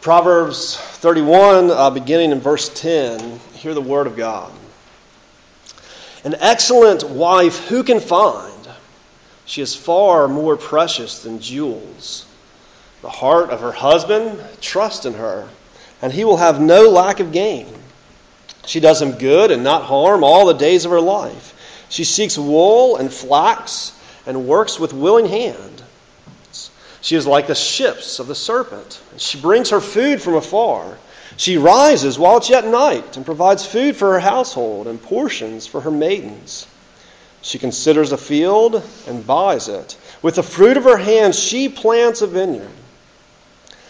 Proverbs 31, beginning in verse 10, hear the word of God. An excellent wife who can find? She is far more precious than jewels. The heart of her husband trusts in her, and he will have no lack of gain. She does him good and not harm all the days of her life. She seeks wool and flax and works with willing hand. She is like the ships of the serpent. She brings her food from afar. She rises while it's yet night and provides food for her household and portions for her maidens. She considers a field and buys it. With the fruit of her hands, she plants a vineyard.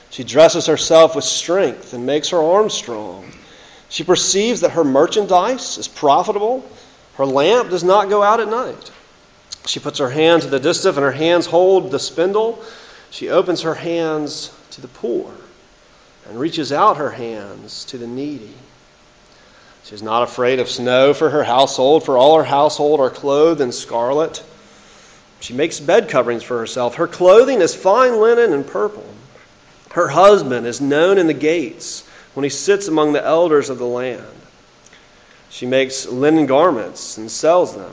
She dresses herself with strength and makes her arms strong. She perceives that her merchandise is profitable. Her lamp does not go out at night. She puts her hand to the distaff and her hands hold the spindle. She opens her hands to the poor and reaches out her hands to the needy. She is not afraid of snow for her household, for all her household are clothed in scarlet. She makes bed coverings for herself. Her clothing is fine linen and purple. Her husband is known in the gates when he sits among the elders of the land. She makes linen garments and sells them.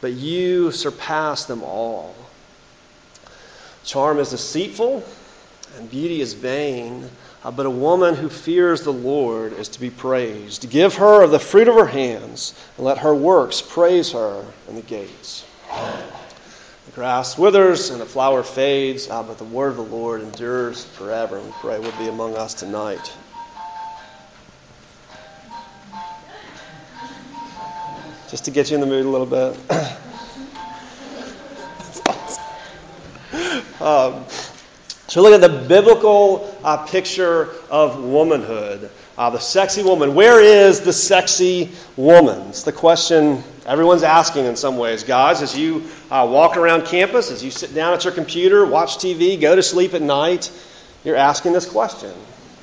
but you surpass them all. Charm is deceitful and beauty is vain, but a woman who fears the Lord is to be praised. Give her of the fruit of her hands, and let her works praise her in the gates. The grass withers and the flower fades, but the word of the Lord endures forever. We pray will be among us tonight. Just to get you in the mood a little bit. So look at the biblical picture of womanhood. The sexy woman. Where is the sexy woman? It's the question everyone's asking in some ways. Guys, as you walk around campus, as you sit down at your computer, watch TV, go to sleep at night, you're asking this question.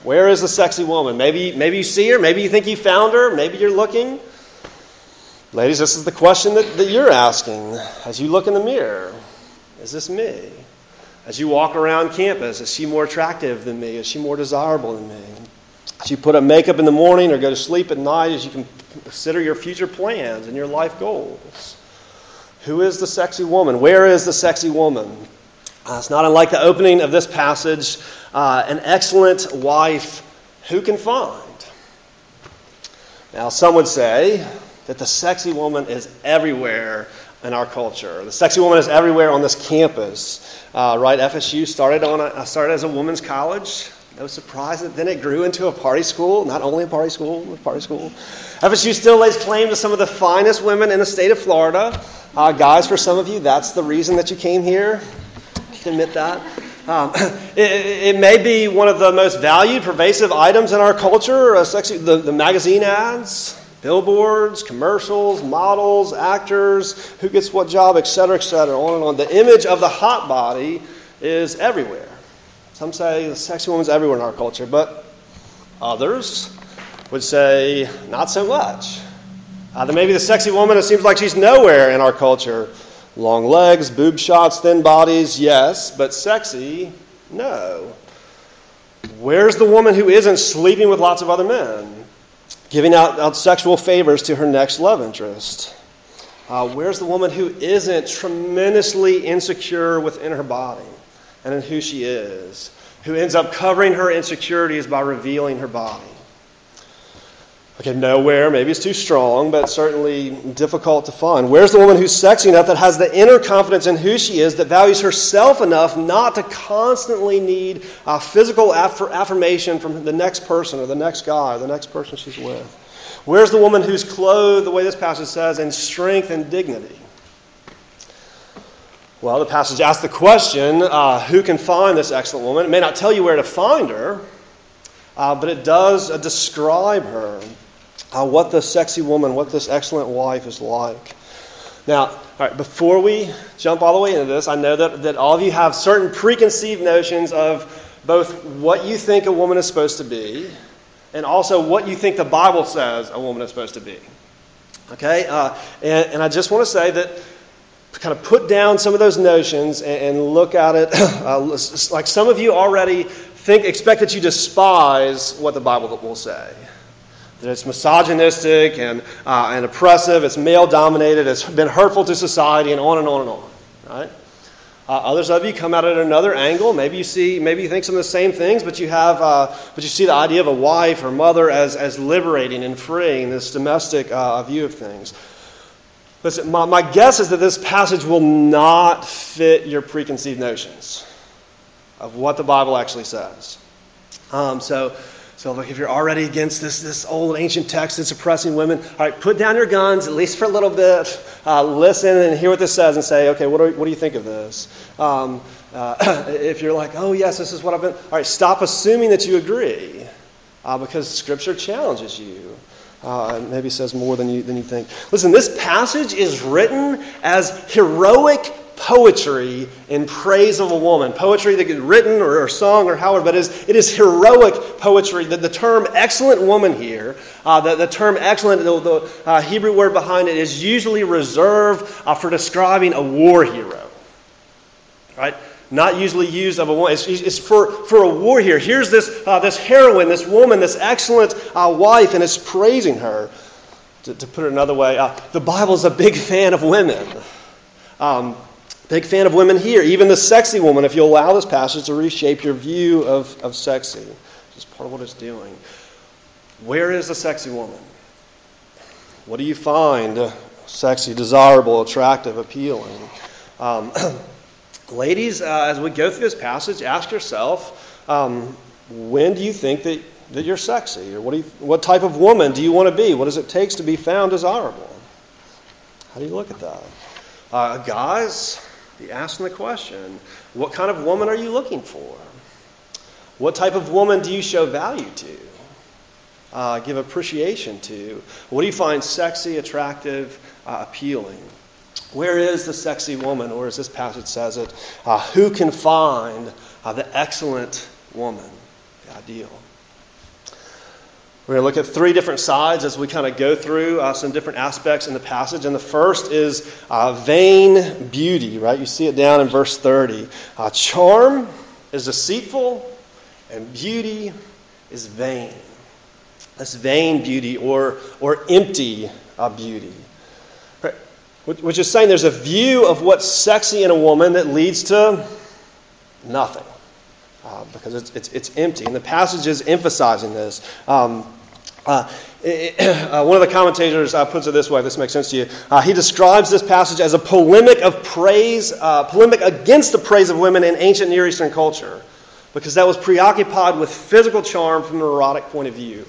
Where is the sexy woman? Maybe you see her. Maybe you think you found her. Maybe you're looking. Ladies, this is the question that you're asking as you look in the mirror. Is this me? As you walk around campus, is she more attractive than me? Is she more desirable than me? As you put up makeup in the morning or go to sleep at night, as you consider your future plans and your life goals. Who is the sexy woman? Where is the sexy woman? It's not unlike the opening of this passage. An excellent wife who can find? Now, some would say that the sexy woman is everywhere in our culture. The sexy woman is everywhere on this campus. Right? FSU started as a women's college. No surprise that then it grew into a party school. Not only a party school, but a party school. FSU still lays claim to some of the finest women in the state of Florida. Guys, for some of you, that's the reason that you came here. You can admit that. It may be one of the most valued, pervasive items in our culture. The magazine ads, billboards, commercials, models, actors, who gets what job, etc., etc., on and on. The image of the hot body is everywhere. Some say the sexy woman's everywhere in our culture, but others would say not so much. There may be the sexy woman, it seems like she's nowhere in our culture. Long legs, boob shots, thin bodies, yes, but sexy, no. Where's the woman who isn't sleeping with lots of other men? Giving out sexual favors to her next love interest? Where's the woman who isn't tremendously insecure within her body and in who she is, who ends up covering her insecurities by revealing her body? Okay, nowhere, maybe it's too strong, but certainly difficult to find. Where's the woman who's sexy enough, that has the inner confidence in who she is, that values herself enough not to constantly need physical affirmation from the next person or the next guy or the next person she's with? Where's the woman who's clothed, the way this passage says, in strength and dignity? Well, the passage asks the question, who can find this excellent woman? It may not tell you where to find her, But it does describe her, what this sexy woman, what this excellent wife is like. Now, all right, before we jump all the way into this, I know that all of you have certain preconceived notions of both what you think a woman is supposed to be and also what you think the Bible says a woman is supposed to be. Okay? And I just want to say that kind of put down some of those notions and look at it. Like some of you already expect that you despise what the Bible will say. That it's misogynistic and oppressive, it's male-dominated, it's been hurtful to society, and on and on and on. Right? Others of you come at it at another angle. Maybe you think some of the same things, but you see the idea of a wife or mother as liberating and freeing, this domestic view of things. Listen, my guess is that this passage will not fit your preconceived notions of what the Bible actually says. So look, if you're already against this old ancient text that's oppressing women, all right, put down your guns, at least for a little bit, listen and hear what this says and say, okay, what do you think of this? If you're like, oh yes, this is what I've been, all right, stop assuming that you agree because Scripture challenges you. Maybe says more than you think. Listen, this passage is written as heroic poetry in praise of a woman. Poetry that gets written or sung or however, but it is heroic poetry. The term excellent woman here, the term excellent, the Hebrew word behind it is usually reserved for describing a war hero. Right? Not usually used of a woman. It's for a war hero. Here's this heroine, this woman, this excellent wife, and it's praising her. To put it another way, the Bible's a big fan of women. Big fan of women here, even the sexy woman, if you allow this passage to reshape your view of sexy, which is part of what it's doing. Where is the sexy woman? What do you find sexy, desirable, attractive, appealing? Ladies, as we go through this passage, ask yourself, when do you think that you're sexy? Or what type of woman do you want to be? What does it take to be found desirable? How do you look at that? Guys, be asking the question, what kind of woman are you looking for? What type of woman do you show value to? Give appreciation to? What do you find sexy, attractive, appealing? Where is the sexy woman, or as this passage says it, who can find the excellent woman, the ideal? We're going to look at three different sides as we kind of go through some different aspects in the passage. And the first is vain beauty, right? You see it down in verse 30. Charm is deceitful, and beauty is vain. That's vain beauty or empty beauty. Which is saying there's a view of what's sexy in a woman that leads to nothing because it's empty. And the passage is emphasizing this. One of the commentators puts it this way, if this makes sense to you. He describes this passage as a polemic against the praise of women in ancient Near Eastern culture because that was preoccupied with physical charm from an erotic point of view.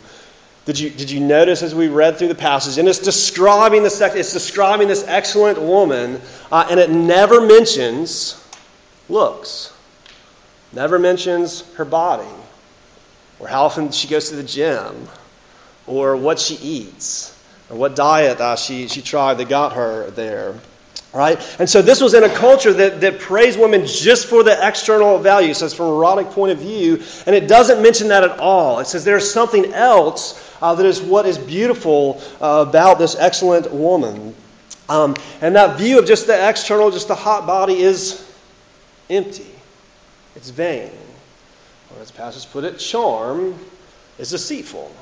Did you notice as we read through the passage, and it's describing this excellent woman, and it never mentions looks, never mentions her body, or how often she goes to the gym, or what she eats, or what diet she tried that got her there. Right? And so this was in a culture that praised women just for the external value. So it's from an erotic point of view. And it doesn't mention that at all. It says there's something else that is what is beautiful about this excellent woman. And that view of just the external, just the hot body is empty. It's vain. Or as the passage put it, charm is deceitful.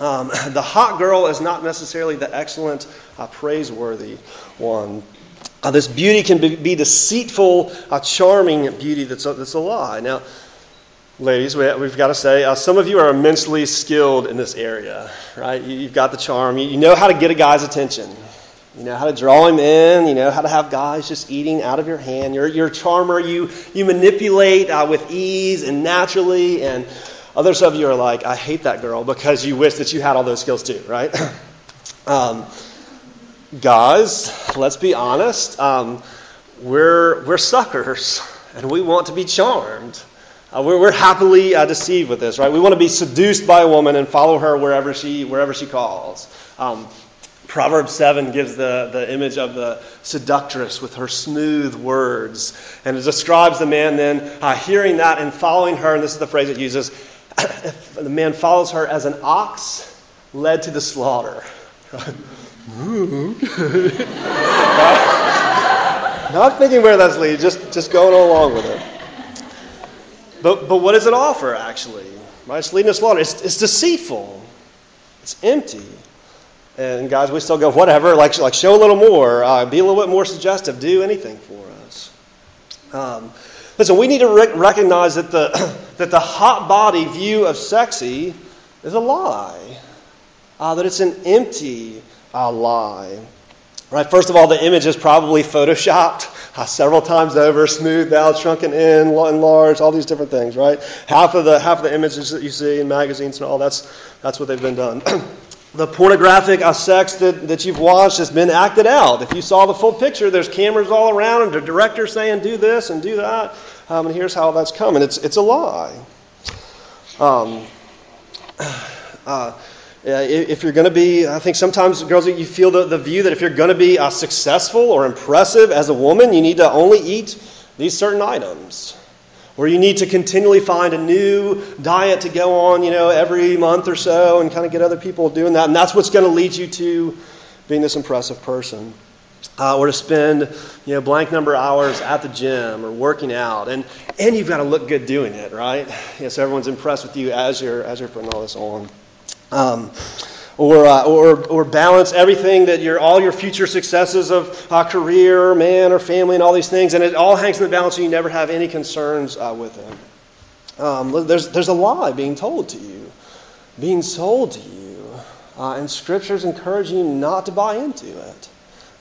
The hot girl is not necessarily the excellent, praiseworthy one. This beauty can be deceitful, charming beauty that's a lie. Now, ladies, we've got to say, some of you are immensely skilled in this area, right? You've got the charm. You know how to get a guy's attention. You know how to draw him in. You know how to have guys just eating out of your hand. You're a charmer. You manipulate with ease and naturally, and others of you are like, I hate that girl because you wish that you had all those skills too, right? Guys, let's be honest. We're suckers, and we want to be charmed. We're happily deceived with this, right? We want to be seduced by a woman and follow her wherever she calls. Proverbs 7 gives the image of the seductress with her smooth words. And it describes the man then hearing that and following her, and this is the phrase it uses, the man follows her as an ox led to the slaughter. Not thinking where that's leading, just going along with it. But what does it offer, actually? Right? It's leading to slaughter. It's deceitful. It's empty. And guys, we still go, whatever, like show a little more, be a little bit more suggestive, do anything for us. Listen, we need to recognize that the hot body view of sexy is a lie, that it's an empty lie. Right? First of all, the image is probably photoshopped several times over, smoothed out, shrunken in, enlarged, all these different things. Right? Half of the images that you see in magazines and all that's what they've been done. The pornographic sex that you've watched has been acted out. If you saw the full picture, there's cameras all around and the director's saying, do this and do that. And here's how that's coming. It's a lie. If you're going to be, I think sometimes, girls, you feel the view that if you're going to be successful or impressive as a woman, you need to only eat these certain items. Or you need to continually find a new diet to go on, every month or so and kind of get other people doing that. And that's what's going to lead you to being this impressive person. Or to spend, blank number of hours at the gym or working out. And you've got to look good doing it, right? So everyone's impressed with you as you're putting all this on. Or balance everything that all your future successes of career, man, or family, and all these things, and it all hangs in the balance, and you never have any concerns with them. There's a lie being told to you, being sold to you, and Scripture's encouraging you not to buy into it.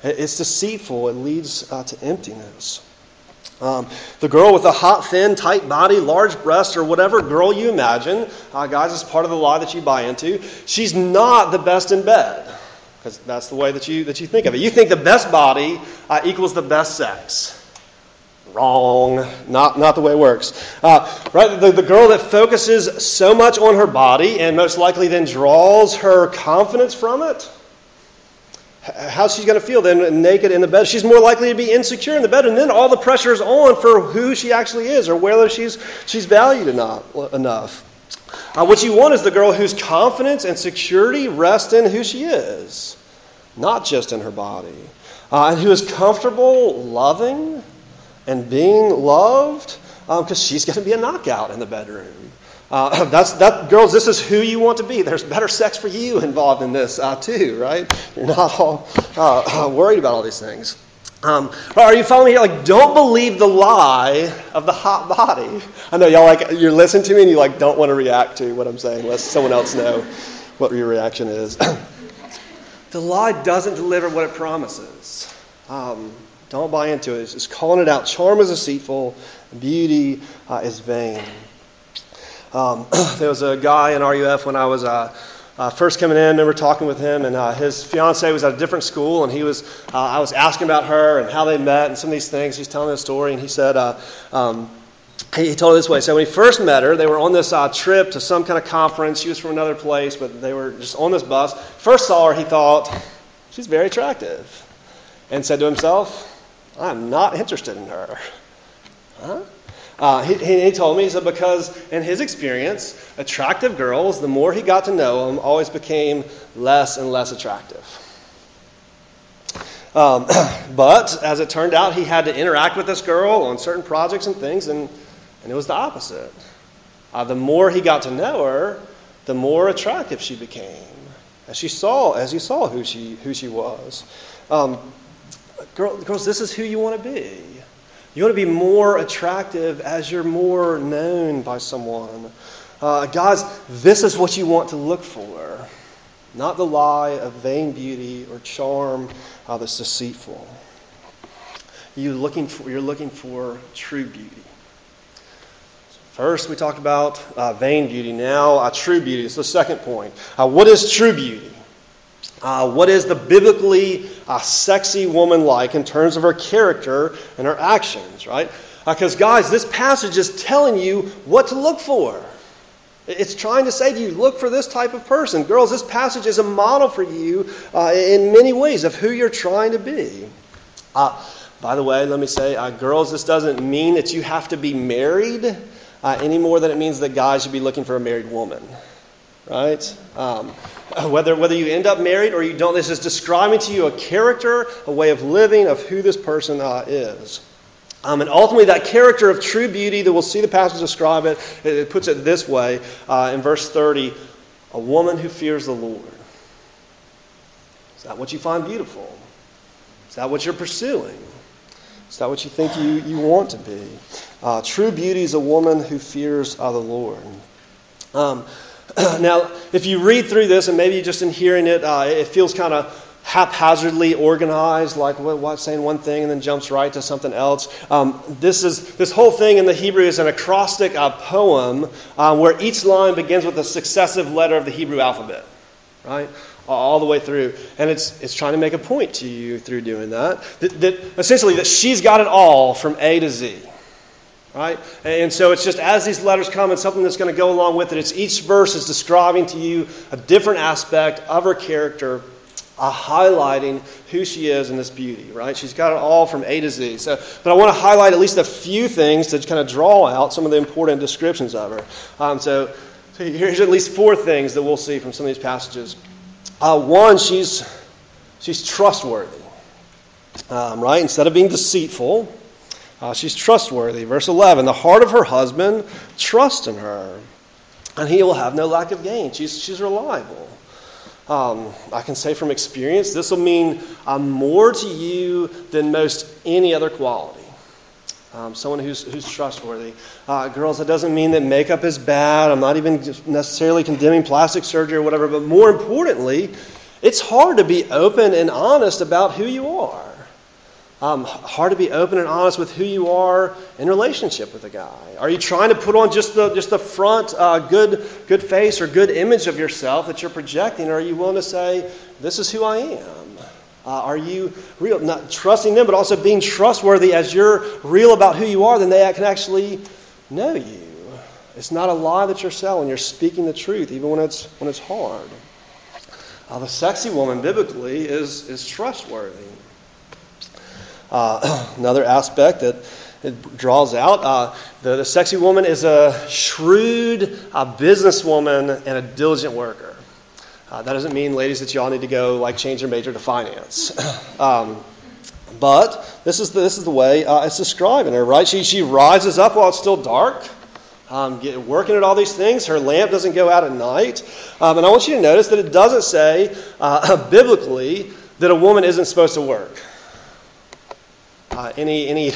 It's deceitful. It leads to emptiness. The girl with a hot, thin, tight body, large breasts, or whatever girl you imagine, guys, is part of the lie that you buy into. She's not the best in bed, because that's the way that you think of it. You think the best body equals the best sex. Wrong. Not the way it works. Right? The girl that focuses so much on her body and most likely then draws her confidence from it. How's she going to feel then naked in the bed? She's more likely to be insecure in the bed, and then all the pressure is on for who she actually is or whether she's valued enough. What you want is the girl whose confidence and security rest in who she is, not just in her body, and who is comfortable loving and being loved, because she's going to be a knockout in the bedroom. Girls, this is who you want to be. There's better sex for you involved in this too, right? You're not all worried about all these things. Are you following me here? Don't believe the lie of the hot body. I know y'all you're listening to me and you don't want to react to what I'm saying, unless someone else know what your reaction is. The lie doesn't deliver what it promises. Don't buy into it. It's just calling it out. Charm is deceitful. Beauty is vain. There was a guy in RUF when I was first coming in. I remember talking with him, and his fiancée was at a different school, and I was asking about her and how they met and some of these things. He's telling this story, and he said, he told it this way. So when he first met her, they were on this trip to some kind of conference. She was from another place, but they were just on this bus. First saw her, he thought, she's very attractive, and said to himself, I'm not interested in her. Huh? He told me, he said, because in his experience, attractive girls, the more he got to know them, always became less and less attractive. But as it turned out, he had to interact with this girl on certain projects and things, and it was the opposite. The more he got to know her, the more attractive she became, as he saw who she was. Girls, this is who you want to be. You want to be more attractive as you're more known by someone. Guys, this is what you want to look for, not the lie of vain beauty or charm that's deceitful. You're looking for true beauty. First, we talked about vain beauty. Now, true beauty is the second point. What is true beauty? What is the biblically sexy woman like in terms of her character and her actions, right? Because guys, this passage is telling you what to look for. It's trying to say to you, look for this type of person. Girls, this passage is a model for you in many ways of who you're trying to be. By the way, let me say, girls, this doesn't mean that you have to be married any more than it means that guys should be looking for a married woman. Right? Whether you end up married or you don't, this is describing to you a character, a way of living, of who this person is. And ultimately, that character of true beauty that we'll see the passage describe it, it puts it this way in verse 30, a woman who fears the Lord. Is that what you find beautiful? Is that what you're pursuing? Is that what you think you want to be? True beauty is a woman who fears the Lord. Now, if you read through this, and maybe just in hearing it, it feels kind of haphazardly organized, like saying one thing and then jumps right to something else. This whole thing in the Hebrew is an acrostic poem where each line begins with a successive letter of the Hebrew alphabet, right? All the way through. And it's trying to make a point to you through doing that. That she's got it all from A to Z. Right? And so it's just as these letters come and something that's going to go along with it, it's each verse is describing to you a different aspect of her character, highlighting who she is and this beauty, right? She's got it all from A to Z. But I want to highlight at least a few things to kind of draw out some of the important descriptions of her. So here's at least four things that we'll see from some of these passages. One, she's trustworthy, right? Instead of being deceitful, she's trustworthy. Verse 11, the heart of her husband trusts in her, and he will have no lack of gain. She's reliable. I can say from experience, this will mean more to you than most any other quality. Someone who's trustworthy. Girls, that doesn't mean that makeup is bad. I'm not even necessarily condemning plastic surgery or whatever, but more importantly, it's hard to be open and honest about who you are. Hard to be open and honest with who you are in relationship with a guy. Are you trying to put on just the front good face or good image of yourself that you're projecting? Or are you willing to say, this is who I am? Are you real? Not trusting them, but also being trustworthy as you're real about who you are, then they can actually know you. It's not a lie that you're selling. You're speaking the truth, even when it's hard. The sexy woman, biblically, is trustworthy. Another aspect that it draws out, the sexy woman is a shrewd businesswoman and a diligent worker. That doesn't mean, ladies, that y'all need to go change your major to finance. But this is the way it's describing her, right? She rises up while it's still dark, working at all these things. Her lamp doesn't go out at night. And I want you to notice that it doesn't say biblically that a woman isn't supposed to work. Any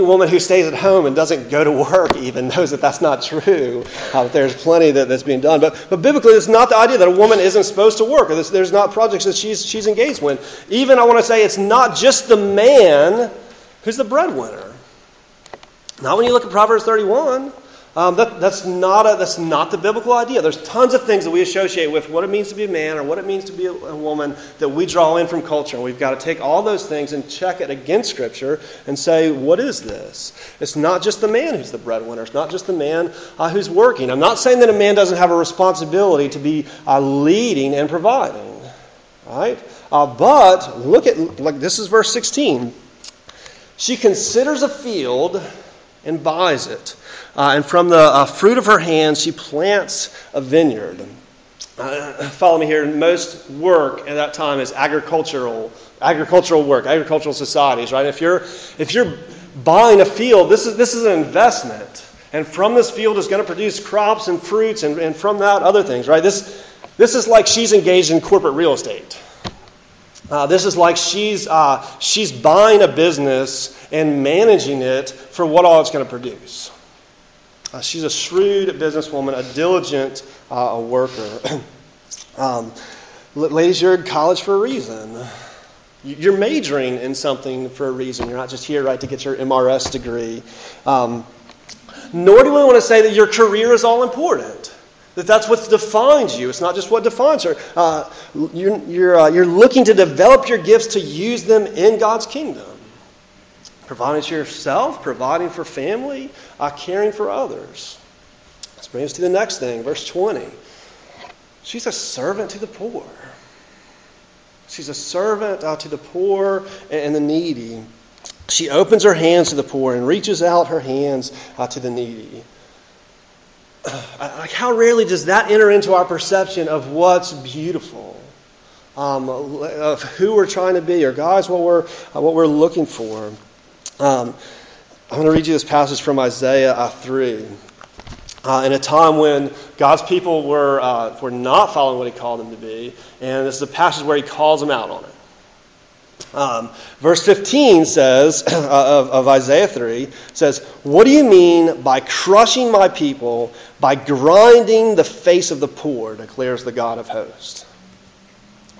woman who stays at home and doesn't go to work even knows that that's not true. There's plenty that's being done. But biblically, it's not the idea that a woman isn't supposed to work, or there's not projects that she's engaged in. Even, I want to say, it's not just the man who's the breadwinner. Now, when you look at Proverbs 31, that's not the biblical idea. There's tons of things that we associate with what it means to be a man or what it means to be a woman that we draw in from culture. We've got to take all those things and check it against Scripture and say, what is this? It's not just the man who's the breadwinner. It's not just the man who's working. I'm not saying that a man doesn't have a responsibility to be leading and providing. Right? But look at, this is verse 16. She considers a field and buys it. And from the fruit of her hands, she plants a vineyard. Follow me here. Most work at that time is agricultural work, agricultural societies, right? If you're buying a field, this is an investment. And from this field is going to produce crops and fruits, and from that other things, right? This is like she's engaged in corporate real estate. This is like she's buying a business and managing it for what all it's going to produce. She's a shrewd businesswoman, a diligent worker. Ladies, you're in college for a reason. You're majoring in something for a reason. You're not just here, right, to get your MRS degree. Nor do we want to say that your career is all important. That's what defines you. It's not just what defines her. You're looking to develop your gifts to use them in God's kingdom. providing for yourself, providing for family, caring for others. Let's bring us to the next thing, verse 20. She's a servant to the poor. She's a servant to the poor and the needy. She opens her hands to the poor and reaches out her hands to the needy. Like, how rarely does that enter into our perception of what's beautiful, of who we're trying to be, or guys, what we're looking for. I'm going to read you this passage from Isaiah 3. In a time when God's people were not following what he called them to be, and this is a passage where he calls them out on it. Verse 15 says, of Isaiah 3, says, "What do you mean by crushing my people, by grinding the face of the poor, declares the God of hosts."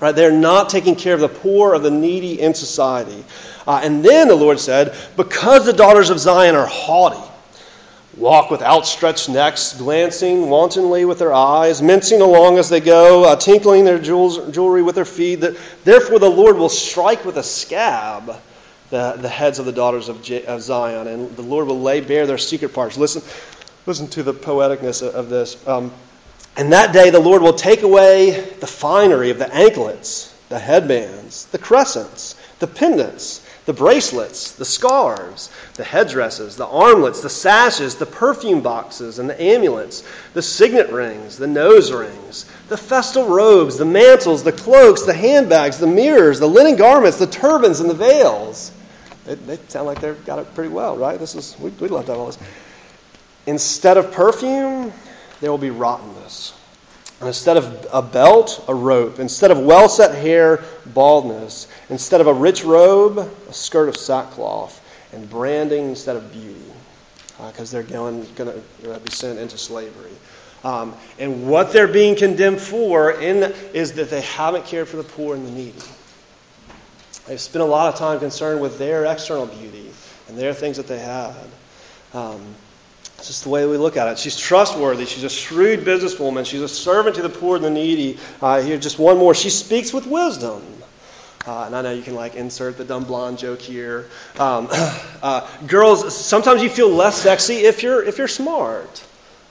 Right? They're not taking care of the poor, of the needy in society. And then the Lord said, "Because the daughters of Zion are haughty, walk with outstretched necks, glancing wantonly with their eyes, mincing along as they go, tinkling their jewelry with their feet. Therefore the Lord will strike with a scab the heads of the daughters of Zion, and the Lord will lay bare their secret parts." Listen to the poeticness of this. "And that day the Lord will take away the finery of the anklets, the headbands, the crescents, the pendants, the bracelets, the scarves, the headdresses, the armlets, the sashes, the perfume boxes, and the amulets, the signet rings, the nose rings, the festal robes, the mantles, the cloaks, the handbags, the mirrors, the linen garments, the turbans, and the veils." They sound like they've got it pretty well, right? We'd love to have all this. "Instead of perfume, there will be rottenness. And instead of a belt, a rope. Instead of well-set hair, baldness. Instead of a rich robe, a skirt of sackcloth. And branding instead of beauty." Because they're going to be sent into slavery. And what they're being condemned for is that they haven't cared for the poor and the needy. They've spent a lot of time concerned with their external beauty and their things that they had. It's just the way we look at it. She's trustworthy. She's a shrewd businesswoman. She's a servant to the poor and the needy. Here, just one more. She speaks with wisdom. And I know you can insert the dumb blonde joke here. Girls, sometimes you feel less sexy if you're smart.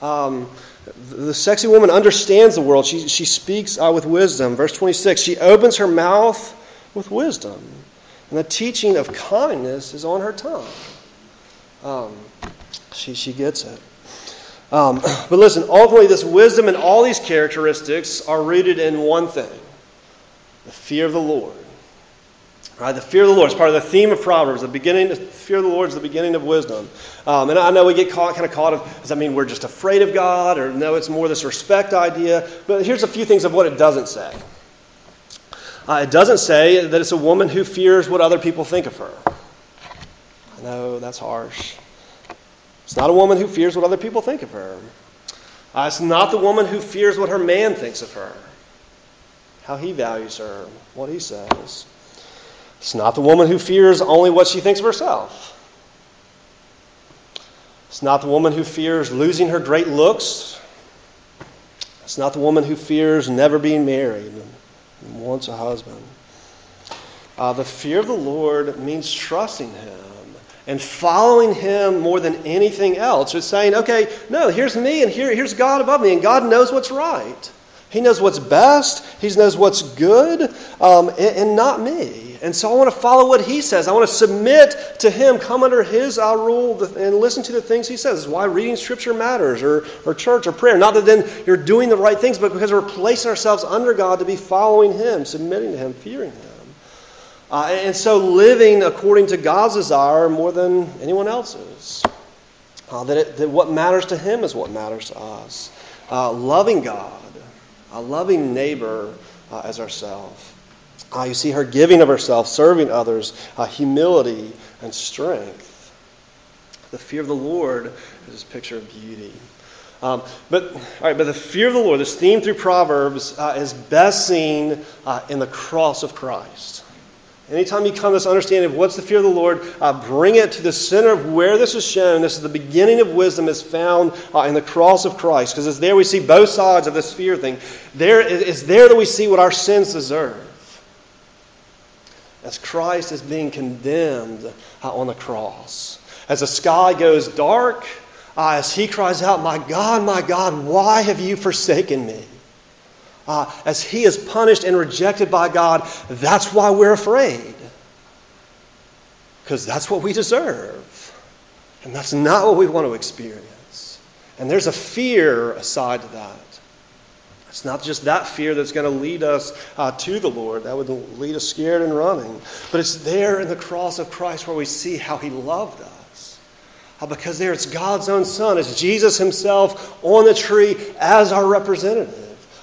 The sexy woman understands the world. She speaks with wisdom. Verse 26, she opens her mouth with wisdom, and the teaching of kindness is on her tongue. She gets it. But listen, ultimately this wisdom and all these characteristics are rooted in one thing: the fear of the Lord. Right? The fear of the Lord is part of the theme of Proverbs. The fear of the Lord is the beginning of wisdom. And I know we get caught up, does that mean we're just afraid of God? Or no, it's more this respect idea. But here's a few things of what it doesn't say. It doesn't say that it's a woman who fears what other people think of her. I know, that's harsh. It's not a woman who fears what other people think of her. It's not the woman who fears what her man thinks of her, how he values her, what he says. It's not the woman who fears only what she thinks of herself. It's not the woman who fears losing her great looks. It's not the woman who fears never being married and wants a husband. The fear of the Lord means trusting him and following him more than anything else. It's saying, okay, no, here's me and here's God above me, and God knows what's right. He knows what's best. He knows what's good, and not me. And so I want to follow what he says. I want to submit to him, come under his rule, and listen to the things he says. It's why reading Scripture matters, or church, or prayer. Not that then you're doing the right things, but because we're placing ourselves under God to be following him, submitting to him, fearing him. And so living according to God's desire more than anyone else's. That what matters to him is what matters to us. Loving God, loving neighbor as ourselves. You see her giving of herself, serving others, humility and strength. The fear of the Lord is this picture of beauty. But the fear of the Lord, this theme through Proverbs, is best seen in the cross of Christ. Anytime you come to this understanding of what's the fear of the Lord, bring it to the center of where this is shown. This is the beginning of wisdom is found in the cross of Christ, because it's there we see both sides of this fear thing. It's there that we see what our sins deserve. as Christ is being condemned on the cross. As the sky goes dark, as he cries out, my God, why have you forsaken me? As he is punished and rejected by God, that's why we're afraid. Because that's what we deserve. And that's not what we want to experience. And there's a fear aside to that. It's not just that fear that's going to lead us to the Lord. That would lead us scared and running. But it's there in the cross of Christ where we see how he loved us. Because there it's God's own Son. It's Jesus himself on the tree as our representative.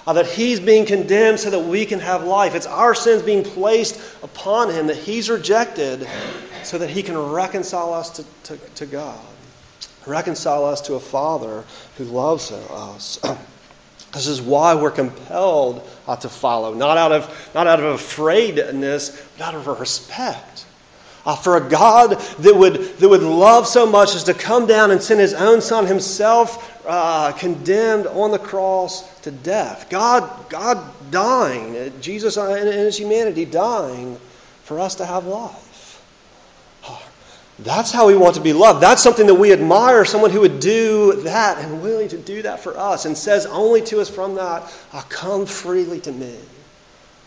That he's being condemned so that we can have life. It's our sins being placed upon him that he's rejected so that he can reconcile us to God. Reconcile us to a Father who loves us. This is why we're compelled to follow, not out of afraidness, but out of a respect for a God that would love so much as to come down and send his own Son himself condemned on the cross to death. God dying, Jesus in his humanity dying for us to have life. That's how we want to be loved. That's something that we admire, someone who would do that and willing to do that for us and says only to us from that, come freely to me.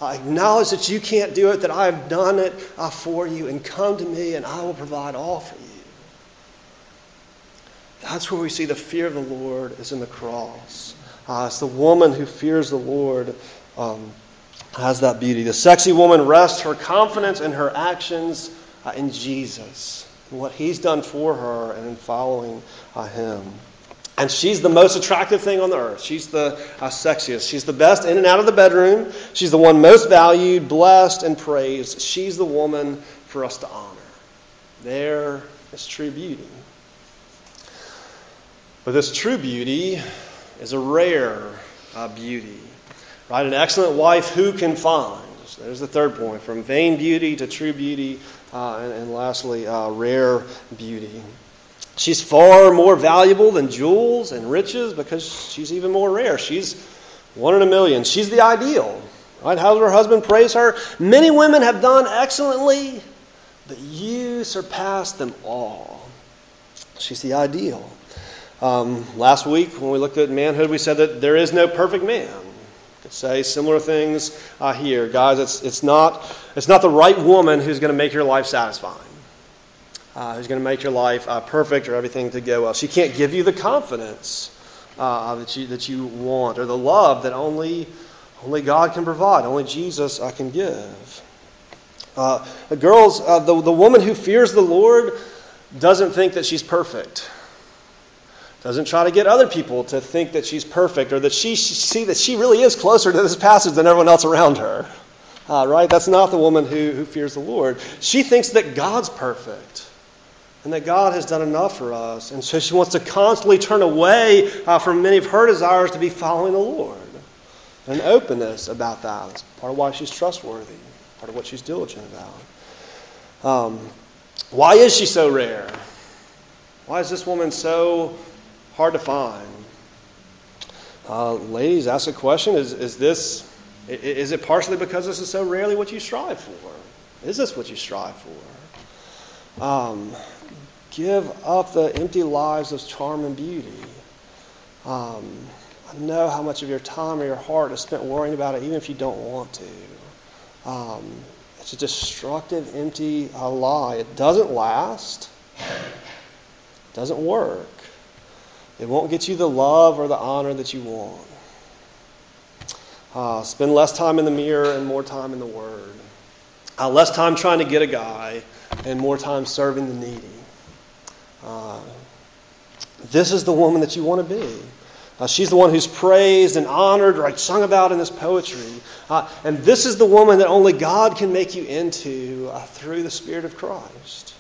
I acknowledge that you can't do it, that I have done it for you, and come to me and I will provide all for you. That's where we see the fear of the Lord is in the cross. It's the woman who fears the Lord has that beauty. The sexy woman rests her confidence in her actions in Jesus, what he's done for her and in following him. And she's the most attractive thing on the earth. She's the sexiest. She's the best in and out of the bedroom. She's the one most valued, blessed, and praised. She's the woman for us to honor. There is true beauty. But this true beauty is a rare beauty. Right? An excellent wife who can find. There's the third point. From vain beauty to true beauty. And lastly, rare beauty. She's far more valuable than jewels and riches because she's even more rare. She's one in a million. She's the ideal. Right? How does her husband praise her? Many women have done excellently, but you surpass them all. She's the ideal. Last week when we looked at manhood, we said that there is no perfect man. Could say similar things here. Guys, it's not the right woman who's going to make your life satisfying. Who's going to make your life perfect or everything to go well. She can't give you the confidence that you want or the love that only God can provide, only Jesus can give. The woman who fears the Lord doesn't think that she's perfect. Doesn't try to get other people to think that she's perfect or that she see that she really is closer to this passage than everyone else around her. Right? That's not the woman who fears the Lord. She thinks that God's perfect. And that God has done enough for us. And so she wants to constantly turn away from many of her desires to be following the Lord. An openness about that. That's part of why she's trustworthy. Part of what she's diligent about. Why is she so rare? Why is this woman so hard to find? Ladies, ask the question, is it partially because this is so rarely what you strive for? Is this what you strive for? Give up the empty lives of charm and beauty. I know how much of your time or your heart is spent worrying about it, even if you don't want to. It's a destructive, empty lie. It doesn't last. It doesn't work. It won't get you the love or the honor that you want. Spend less time in the mirror and more time in the Word. Less time trying to get a guy and more time serving the needy. This is the woman that you want to be. She's the one who's praised and honored, right, sung about in this poetry. And this is the woman that only God can make you into through the Spirit of Christ.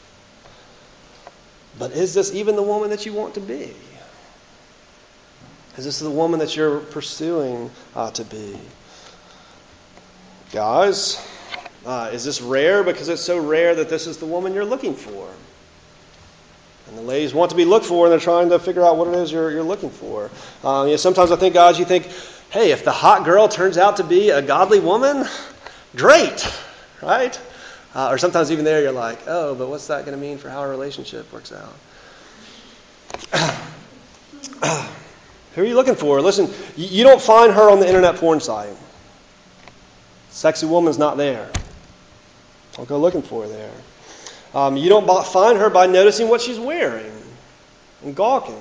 But is this even the woman that you want to be? Is this the woman that you're pursuing to be? Guys, is this rare because it's so rare that this is the woman you're looking for? And the ladies want to be looked for, and they're trying to figure out what it is you're looking for. Sometimes I think, guys, you think, hey, if the hot girl turns out to be a godly woman, great, right? Or sometimes even there you're like, oh, but what's that going to mean for how our relationship works out? Who are you looking for? Listen, you don't find her on the internet porn site. Sexy woman's not there. Don't go looking for her there. You don't find her by noticing what she's wearing and gawking.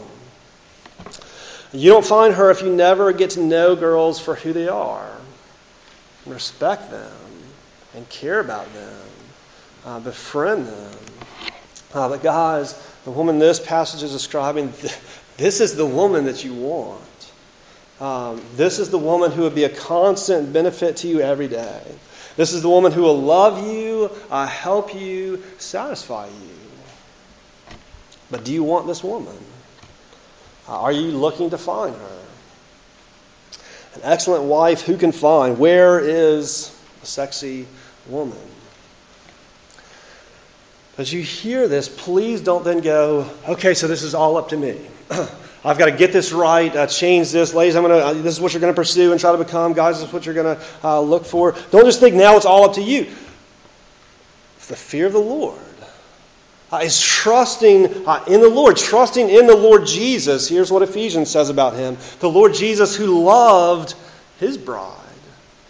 You don't find her if you never get to know girls for who they are, respect them, and care about them, befriend them. But guys, the woman this passage is describing, this is the woman that you want. This is the woman who would be a constant benefit to you every day. This is the woman who will love you, help you, satisfy you. But do you want this woman? Are you looking to find her? An excellent wife who can find? Where is a sexy woman? As you hear this, please don't then go, okay, so this is all up to me. I've got to get this right, change this. Ladies, this is what you're going to pursue and try to become. Guys, this is what you're going to look for. Don't just think now it's all up to you. It's the fear of the Lord. It's trusting in the Lord, trusting in the Lord Jesus. Here's what Ephesians says about him. The Lord Jesus who loved his bride,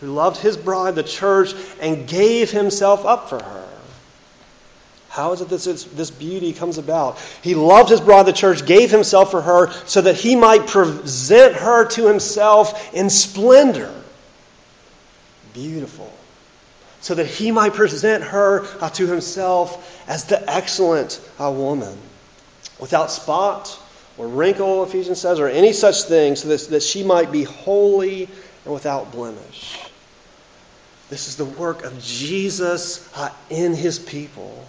the church, and gave himself up for her. How is it that this beauty comes about? He loved his bride, the church, gave himself for her so that he might present her to himself in splendor. Beautiful. So that he might present her to himself as the excellent woman, without spot or wrinkle, Ephesians says, or any such thing, so that she might be holy and without blemish. This is the work of Jesus in his people.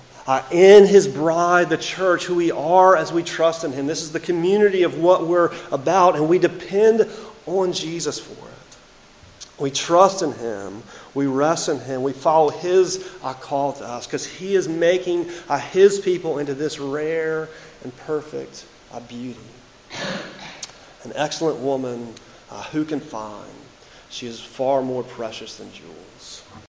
In his bride, the church, who we are as we trust in him. This is the community of what we're about, and we depend on Jesus for it. We trust in him. We rest in him. We follow his call to us, because he is making his people into this rare and perfect beauty. An excellent woman who can find. She is far more precious than jewels.